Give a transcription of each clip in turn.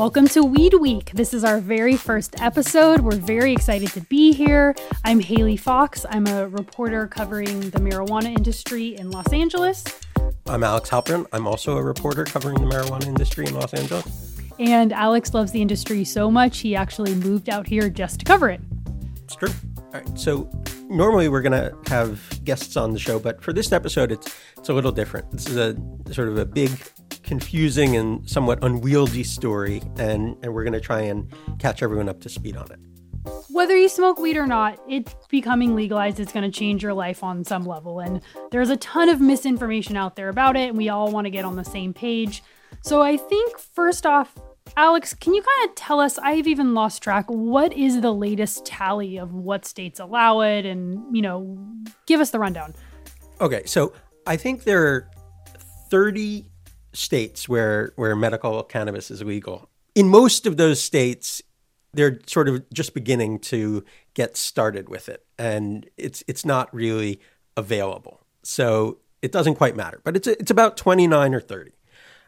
Welcome to Weed Week. This is our very first episode. We're very excited to be here. I'm Haley Fox. I'm a reporter covering the marijuana industry in Los Angeles. I'm Alex Halperin. I'm also a reporter covering the marijuana industry in Los Angeles. And Alex loves the industry so much, he actually moved out here just to cover it. It's true. All right, so normally we're going to have guests on the show, but for this episode, it's a little different. This is a sort of a big, confusing, and somewhat unwieldy story, and we're going to try and catch everyone up to speed on it. Whether you smoke weed or not, it's becoming legalized. It's going to change your life on some level, and there's a ton of misinformation out there about it, and we all want to get on the same page. So I think first off, Alex, can you kind of tell us, I've even lost track, what is the latest tally of what states allow it? And, you know, give us the rundown. Okay, so I think there are 30 states where medical cannabis is legal. In most of those states, they're sort of just beginning to get started with it. And it's not really available. So it doesn't quite matter. But it's about 29 or 30.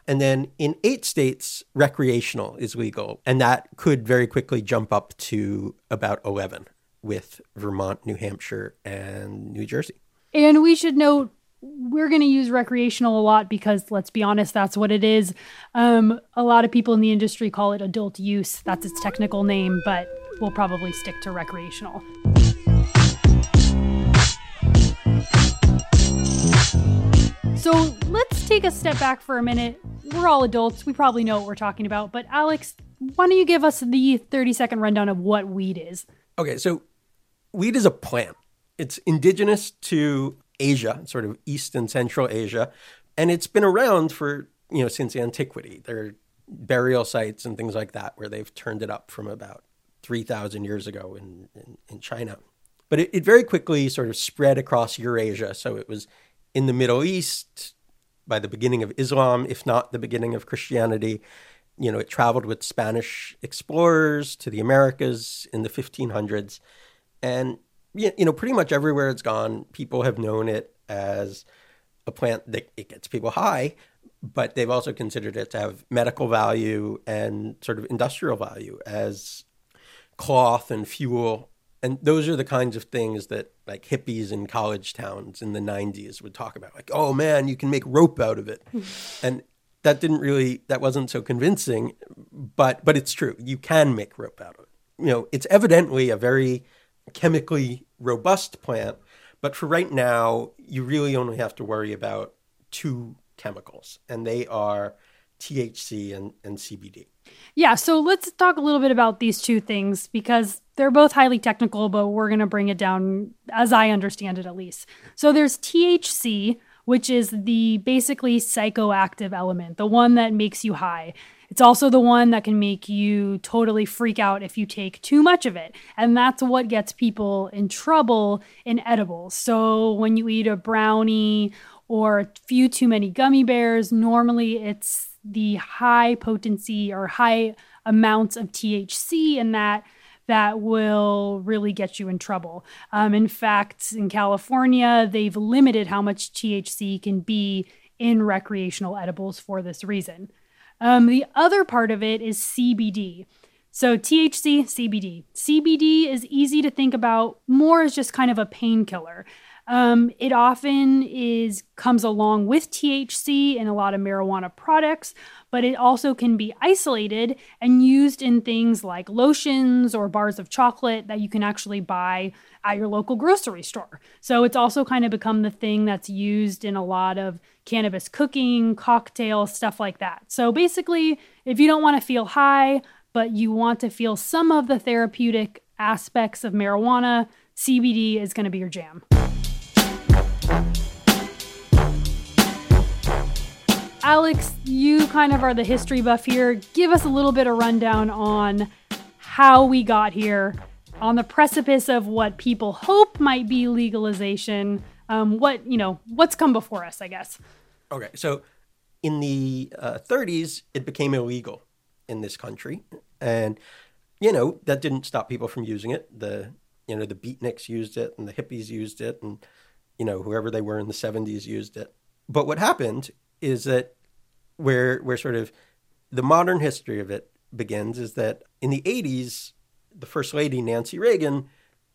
And then in 8 states, recreational is legal. And that could very quickly jump up to about 11 with Vermont, New Hampshire, and New Jersey. And we should note, we're going to use recreational a lot because, let's be honest, that's what it is. A lot of people in the industry call it adult use. That's its technical name, but we'll probably stick to recreational. So let's take a step back for a minute. We're all adults. We probably know what we're talking about. But Alex, why don't you give us the 30-second rundown of what weed is? Okay, so weed is a plant. It's indigenous to Asia, sort of East and Central Asia. And it's been around for, since antiquity. There are burial sites and things like that where they've turned it up from about 3,000 years ago in China. But it very quickly sort of spread across Eurasia. So it was in the Middle East by the beginning of Islam, if not the beginning of Christianity. It traveled with Spanish explorers to the Americas in the 1500s. And, pretty much everywhere it's gone, people have known it as a plant that it gets people high, but they've also considered it to have medical value and sort of industrial value as cloth and fuel. And those are the kinds of things that like hippies in college towns in the 90s would talk about. Like, oh man, you can make rope out of it. And that wasn't so convincing, but it's true. You can make rope out of it. It's evidently a very chemically robust plant, but for right now, you really only have to worry about 2 chemicals, and they are THC and CBD. Yeah, so let's talk a little bit about these 2 things because they're both highly technical, but we're going to bring it down as I understand it at least. So there's THC, which is the basically psychoactive element, the one that makes you high. It's also the one that can make you totally freak out if you take too much of it. And that's what gets people in trouble in edibles. So when you eat a brownie or a few too many gummy bears, normally it's the high potency or high amounts of THC in that will really get you in trouble. In fact, in California, they've limited how much THC can be in recreational edibles for this reason. The other part of it is CBD. So THC, CBD. CBD is easy to think about more as just kind of a painkiller. It often comes along with THC in a lot of marijuana products, but it also can be isolated and used in things like lotions or bars of chocolate that you can actually buy at your local grocery store. So it's also kind of become the thing that's used in a lot of cannabis cooking, cocktails, stuff like that. So basically, if you don't want to feel high, but you want to feel some of the therapeutic aspects of marijuana, CBD is going to be your jam. Alex, you kind of are the history buff here. Give us a little bit of rundown on how we got here, on the precipice of what people hope might be legalization. What's come before us, I guess. Okay, so in the 30s, it became illegal in this country, and that didn't stop people from using it. The beatniks used it, and the hippies used it, and whoever they were in the 70s used it. But what happened is that we're sort of the modern history of it begins is that in the 80s, the First Lady, Nancy Reagan,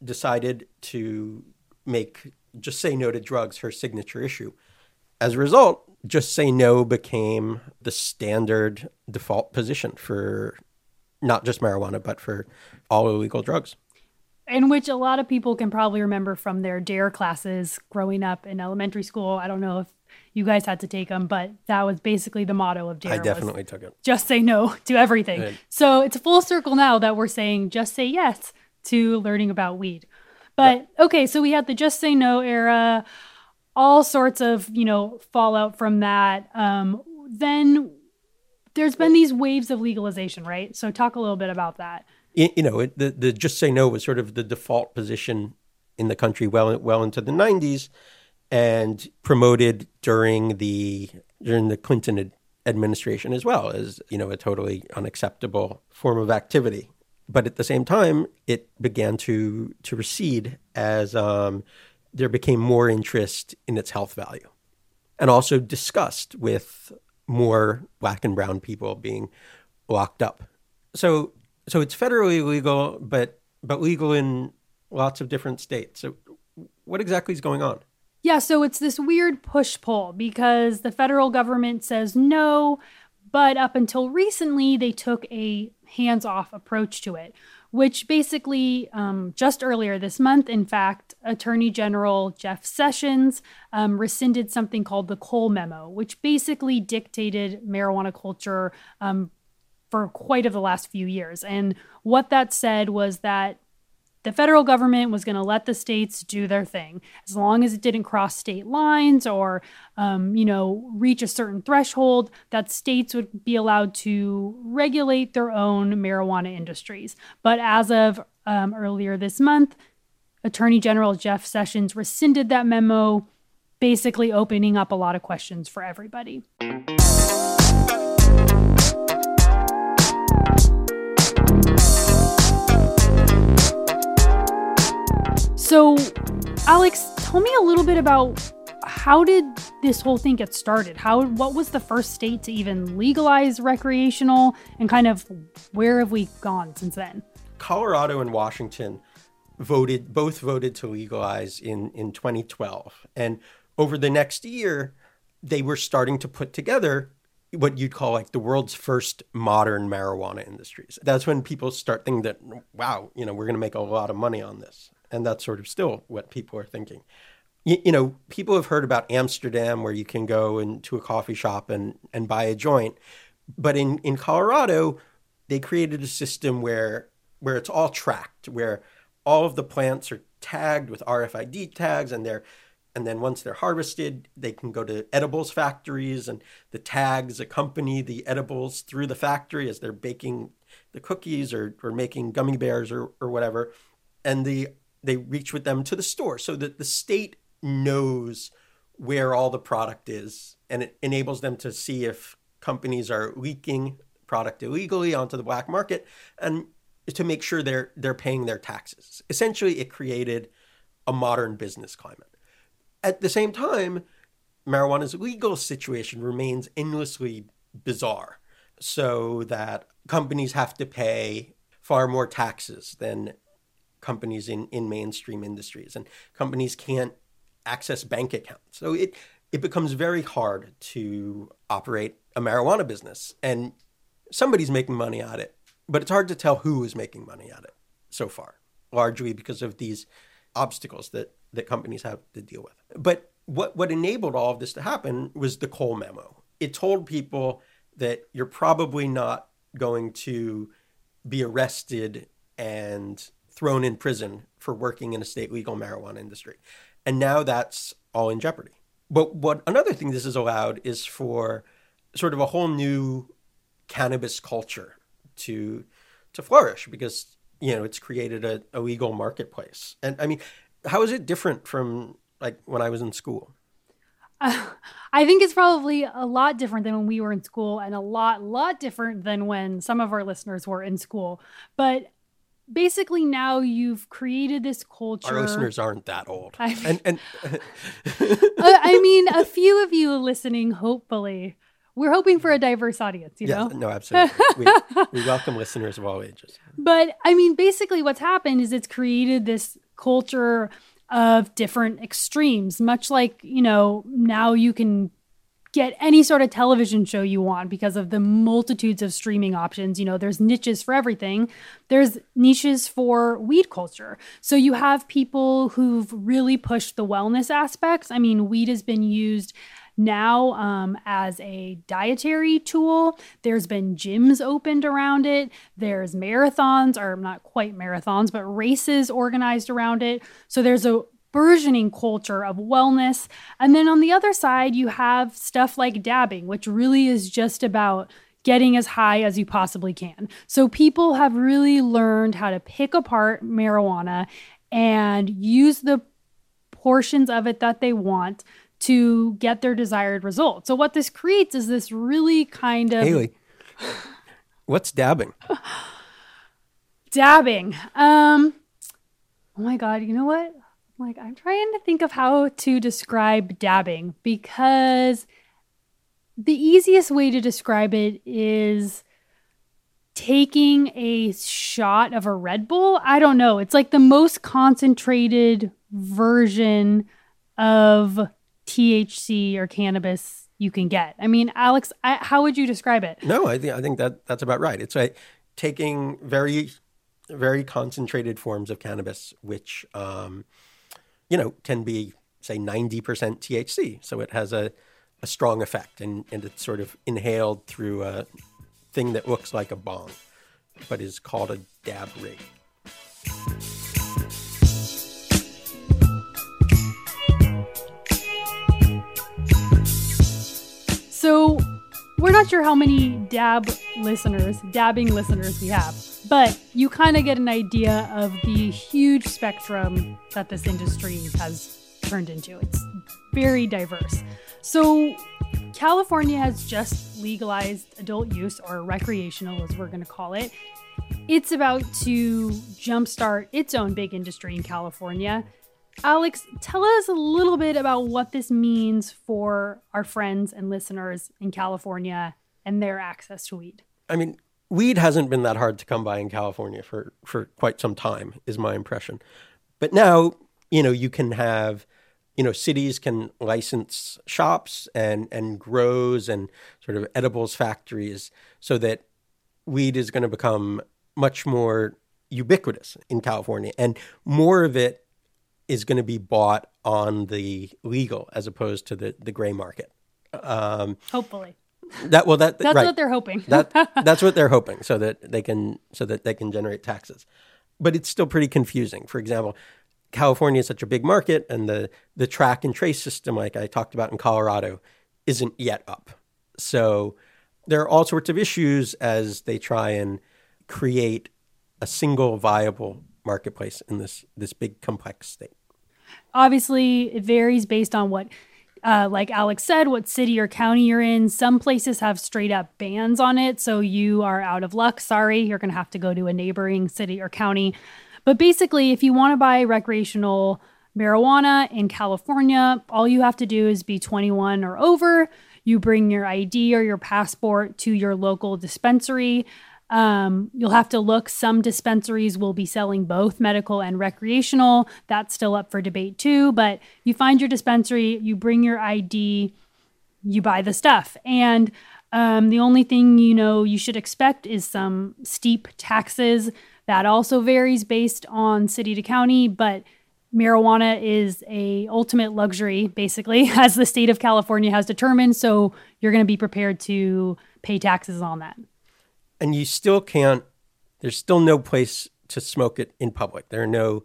decided to make Just Say No to Drugs her signature issue. As a result, Just Say No became the standard default position for not just marijuana, but for all illegal drugs. And which a lot of people can probably remember from their D.A.R.E. classes growing up in elementary school. I don't know if you guys had to take them, but that was basically the motto of D.A.R.E. I definitely took it. Just say no to everything. Right. So it's a full circle now that we're saying just say yes to learning about weed. But yeah. Okay, so we had the just say no era, all sorts of, fallout from that. Then there's been these waves of legalization, right? So talk a little bit about that. The just say no was sort of the default position in the country well into the 90s, and promoted during the Clinton administration as well as, a totally unacceptable form of activity. But at the same time, it began to recede as there became more interest in its health value, and also disgust with more black and brown people being locked up. So it's federally legal, but legal in lots of different states. So what exactly is going on? Yeah, so it's this weird push-pull because the federal government says no, but up until recently, they took a hands-off approach to it, which basically just earlier this month, in fact, Attorney General Jeff Sessions rescinded something called the Cole Memo, which basically dictated marijuana culture for quite of the last few years. And what that said was that the federal government was going to let the states do their thing as long as it didn't cross state lines or, reach a certain threshold, that states would be allowed to regulate their own marijuana industries. But as of earlier this month, Attorney General Jeff Sessions rescinded that memo, basically opening up a lot of questions for everybody. So, Alex, tell me a little bit about how did this whole thing get started? What was the first state to even legalize recreational, and kind of where have we gone since then? Colorado and Washington both voted to legalize in 2012. And over the next year, they were starting to put together what you'd call like the world's first modern marijuana industries. That's when people start thinking that, wow, we're going to make a lot of money on this. And that's sort of still what people are thinking. People have heard about Amsterdam, where you can go into a coffee shop and buy a joint. But in Colorado, they created a system where it's all tracked, where all of the plants are tagged with RFID tags, and then once they're harvested, they can go to edibles factories, and the tags accompany the edibles through the factory as they're baking the cookies or making gummy bears or whatever. And they reach with them to the store so that the state knows where all the product is, and it enables them to see if companies are leaking product illegally onto the black market and to make sure they're paying their taxes. Essentially, it created a modern business climate. At the same time, marijuana's legal situation remains endlessly bizarre, so that companies have to pay far more taxes than companies in mainstream industries, and companies can't access bank accounts. So it becomes very hard to operate a marijuana business, and somebody's making money at it, but it's hard to tell who is making money at it so far, largely because of these obstacles that companies have to deal with. But what enabled all of this to happen was the Cole Memo. It told people that you're probably not going to be arrested and thrown in prison for working in a state legal marijuana industry. And now that's all in jeopardy. But what another thing this has allowed is for sort of a whole new cannabis culture to flourish, because, it's created a legal marketplace. And I mean, how is it different from like when I was in school? I think it's probably a lot different than when we were in school, and a lot different than when some of our listeners were in school. But basically, now you've created this culture. Our listeners aren't that old. I mean, a few of you listening, hopefully, we're hoping for a diverse audience, you know? No, absolutely. we welcome listeners of all ages. But I mean, basically what's happened is it's created this culture of different extremes, much like, you know, now you can get any sort of television show you want because of the multitudes of streaming options. You know, there's niches for everything. There's niches for weed culture. So you have people who've really pushed the wellness aspects. I mean, weed has been used now as a dietary tool. There's been gyms opened around it. There's marathons, or not quite marathons, but races organized around it. So there's a burgeoning culture of wellness. And then on the other side, you have stuff like dabbing, which really is just about getting as high as you possibly can. So people have really learned how to pick apart marijuana and use the portions of it that they want to get their desired result. So what this creates is this really kind of... Haley, what's dabbing? Dabbing. Oh my God, you know what? I'm trying to think of how to describe dabbing, because the easiest way to describe it is taking a shot of a Red Bull. I don't know. It's like the most concentrated version of THC or cannabis you can get. I mean, Alex, how would you describe it? No, I think that's about right. It's like taking very, very concentrated forms of cannabis, which... you know, can be, say, 90% THC. So it has a strong effect, and it's sort of inhaled through a thing that looks like a bong, but is called a dab rig. So we're not sure how many dabbing listeners we have, but you kind of get an idea of the huge spectrum that this industry has turned into. It's very diverse. So California has just legalized adult use, or recreational as we're going to call it. It's about to jumpstart its own big industry in California. Alex, tell us a little bit about what this means for our friends and listeners in California and their access to weed. I mean, weed hasn't been that hard to come by in California for quite some time, is my impression. But now, you know, you can have, you know, cities can license shops and grows and sort of edibles factories, so that weed is going to become much more ubiquitous in California. And more of it is going to be bought on the legal as opposed to the gray market. Hopefully. That's right. What they're hoping. That's what they're hoping, so that they can generate taxes. But it's still pretty confusing. For example, California is such a big market, and the track and trace system, like I talked about in Colorado, isn't yet up. So there are all sorts of issues as they try and create a single viable marketplace in this big complex state. Obviously, it varies based on what. Like Alex said, what city or county you're in. Some places have straight up bans on it, so you are out of luck. Sorry, you're going to have to go to a neighboring city or county. But basically, if you want to buy recreational marijuana in California, all you have to do is be 21 or over. You bring your ID or your passport to your local dispensary. You'll have to look. Some dispensaries will be selling both medical and recreational. That's still up for debate too, but you find your dispensary, you bring your ID, you buy the stuff. And the only thing, you know, you should expect is some steep taxes. That also varies based on city to county, but marijuana is a ultimate luxury, basically, as the state of California has determined. So you're going to be prepared to pay taxes on that. And you still can't, there's still no place to smoke it in public. There are no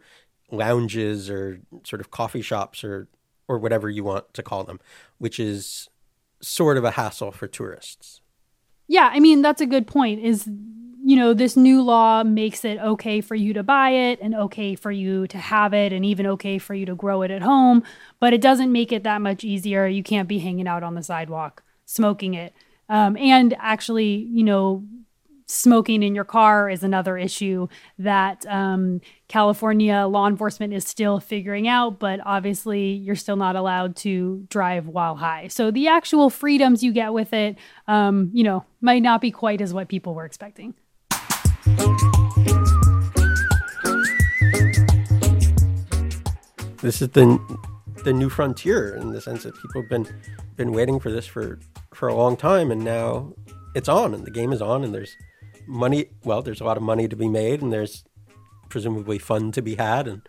lounges or sort of coffee shops or whatever you want to call them, which is sort of a hassle for tourists. Yeah, I mean, that's a good point is, you know, this new law makes it okay for you to buy it and okay for you to have it and even okay for you to grow it at home, but it doesn't make it that much easier. You can't be hanging out on the sidewalk smoking it. And actually, you know, smoking in your car is another issue that California law enforcement is still figuring out, but obviously you're still not allowed to drive while high. So the actual freedoms you get with it, might not be quite as what people were expecting. This has been the new frontier in the sense that people have been waiting for this for a long time, and now it's on and the game is on, and there's money. Well, there's a lot of money to be made, and there's presumably fun to be had, and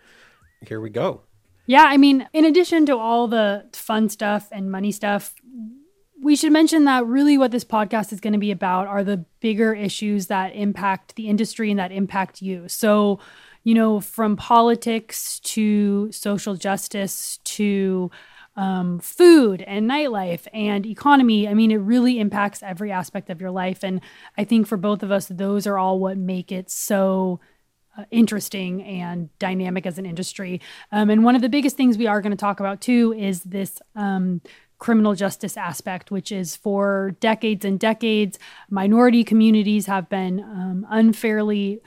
here we go. Yeah, I mean, in addition to all the fun stuff and money stuff, we should mention that really what this podcast is going to be about are the bigger issues that impact the industry and that impact you. So, from politics to social justice to food and nightlife and economy, I mean, it really impacts every aspect of your life. And I think for both of us, those are all what make it so interesting and dynamic as an industry. And one of the biggest things we are going to talk about, too, is this criminal justice aspect, which is for decades and decades, minority communities have been unfairly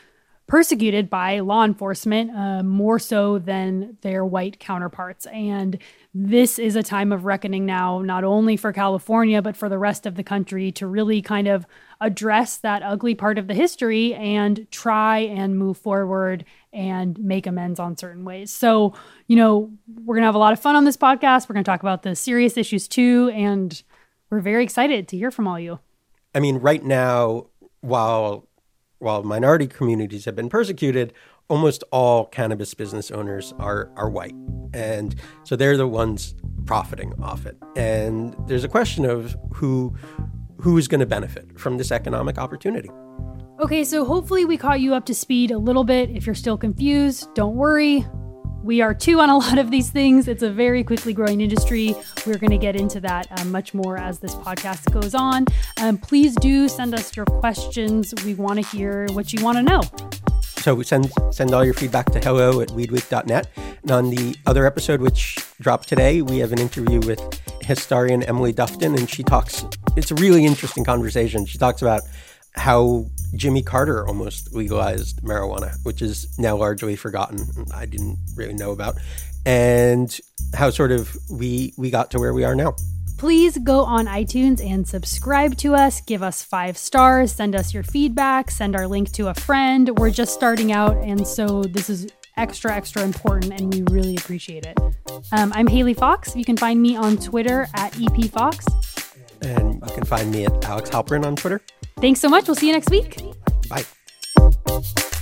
persecuted by law enforcement, more so than their white counterparts. And this is a time of reckoning now, not only for California, but for the rest of the country to really kind of address that ugly part of the history and try and move forward and make amends on certain ways. So, we're going to have a lot of fun on this podcast. We're going to talk about the serious issues too. And we're very excited to hear from all you. I mean, right now, while minority communities have been persecuted, almost all cannabis business owners are white. And so they're the ones profiting off it. And there's a question of who is going to benefit from this economic opportunity. Okay, so hopefully we caught you up to speed a little bit. If you're still confused, don't worry. We are too on a lot of these things. It's a very quickly growing industry. We're going to get into that much more as this podcast goes on. Please do send us your questions. We want to hear what you want to know. So send all your feedback to hello@weedweek.net. And on the other episode, which dropped today, we have an interview with historian Emily Dufton, and it's a really interesting conversation. She talks about how Jimmy Carter almost legalized marijuana, which is now largely forgotten. I didn't really know about, and how sort of we got to where we are now. Please go on iTunes and subscribe to us. Give us 5 stars. Send us your feedback. Send our link to a friend. We're just starting out, and so this is extra, extra important, and we really appreciate it. I'm Haley Fox. You can find me on Twitter @EPFox. And you can find me at Alex Halperin on Twitter. Thanks so much. We'll see you next week. Bye.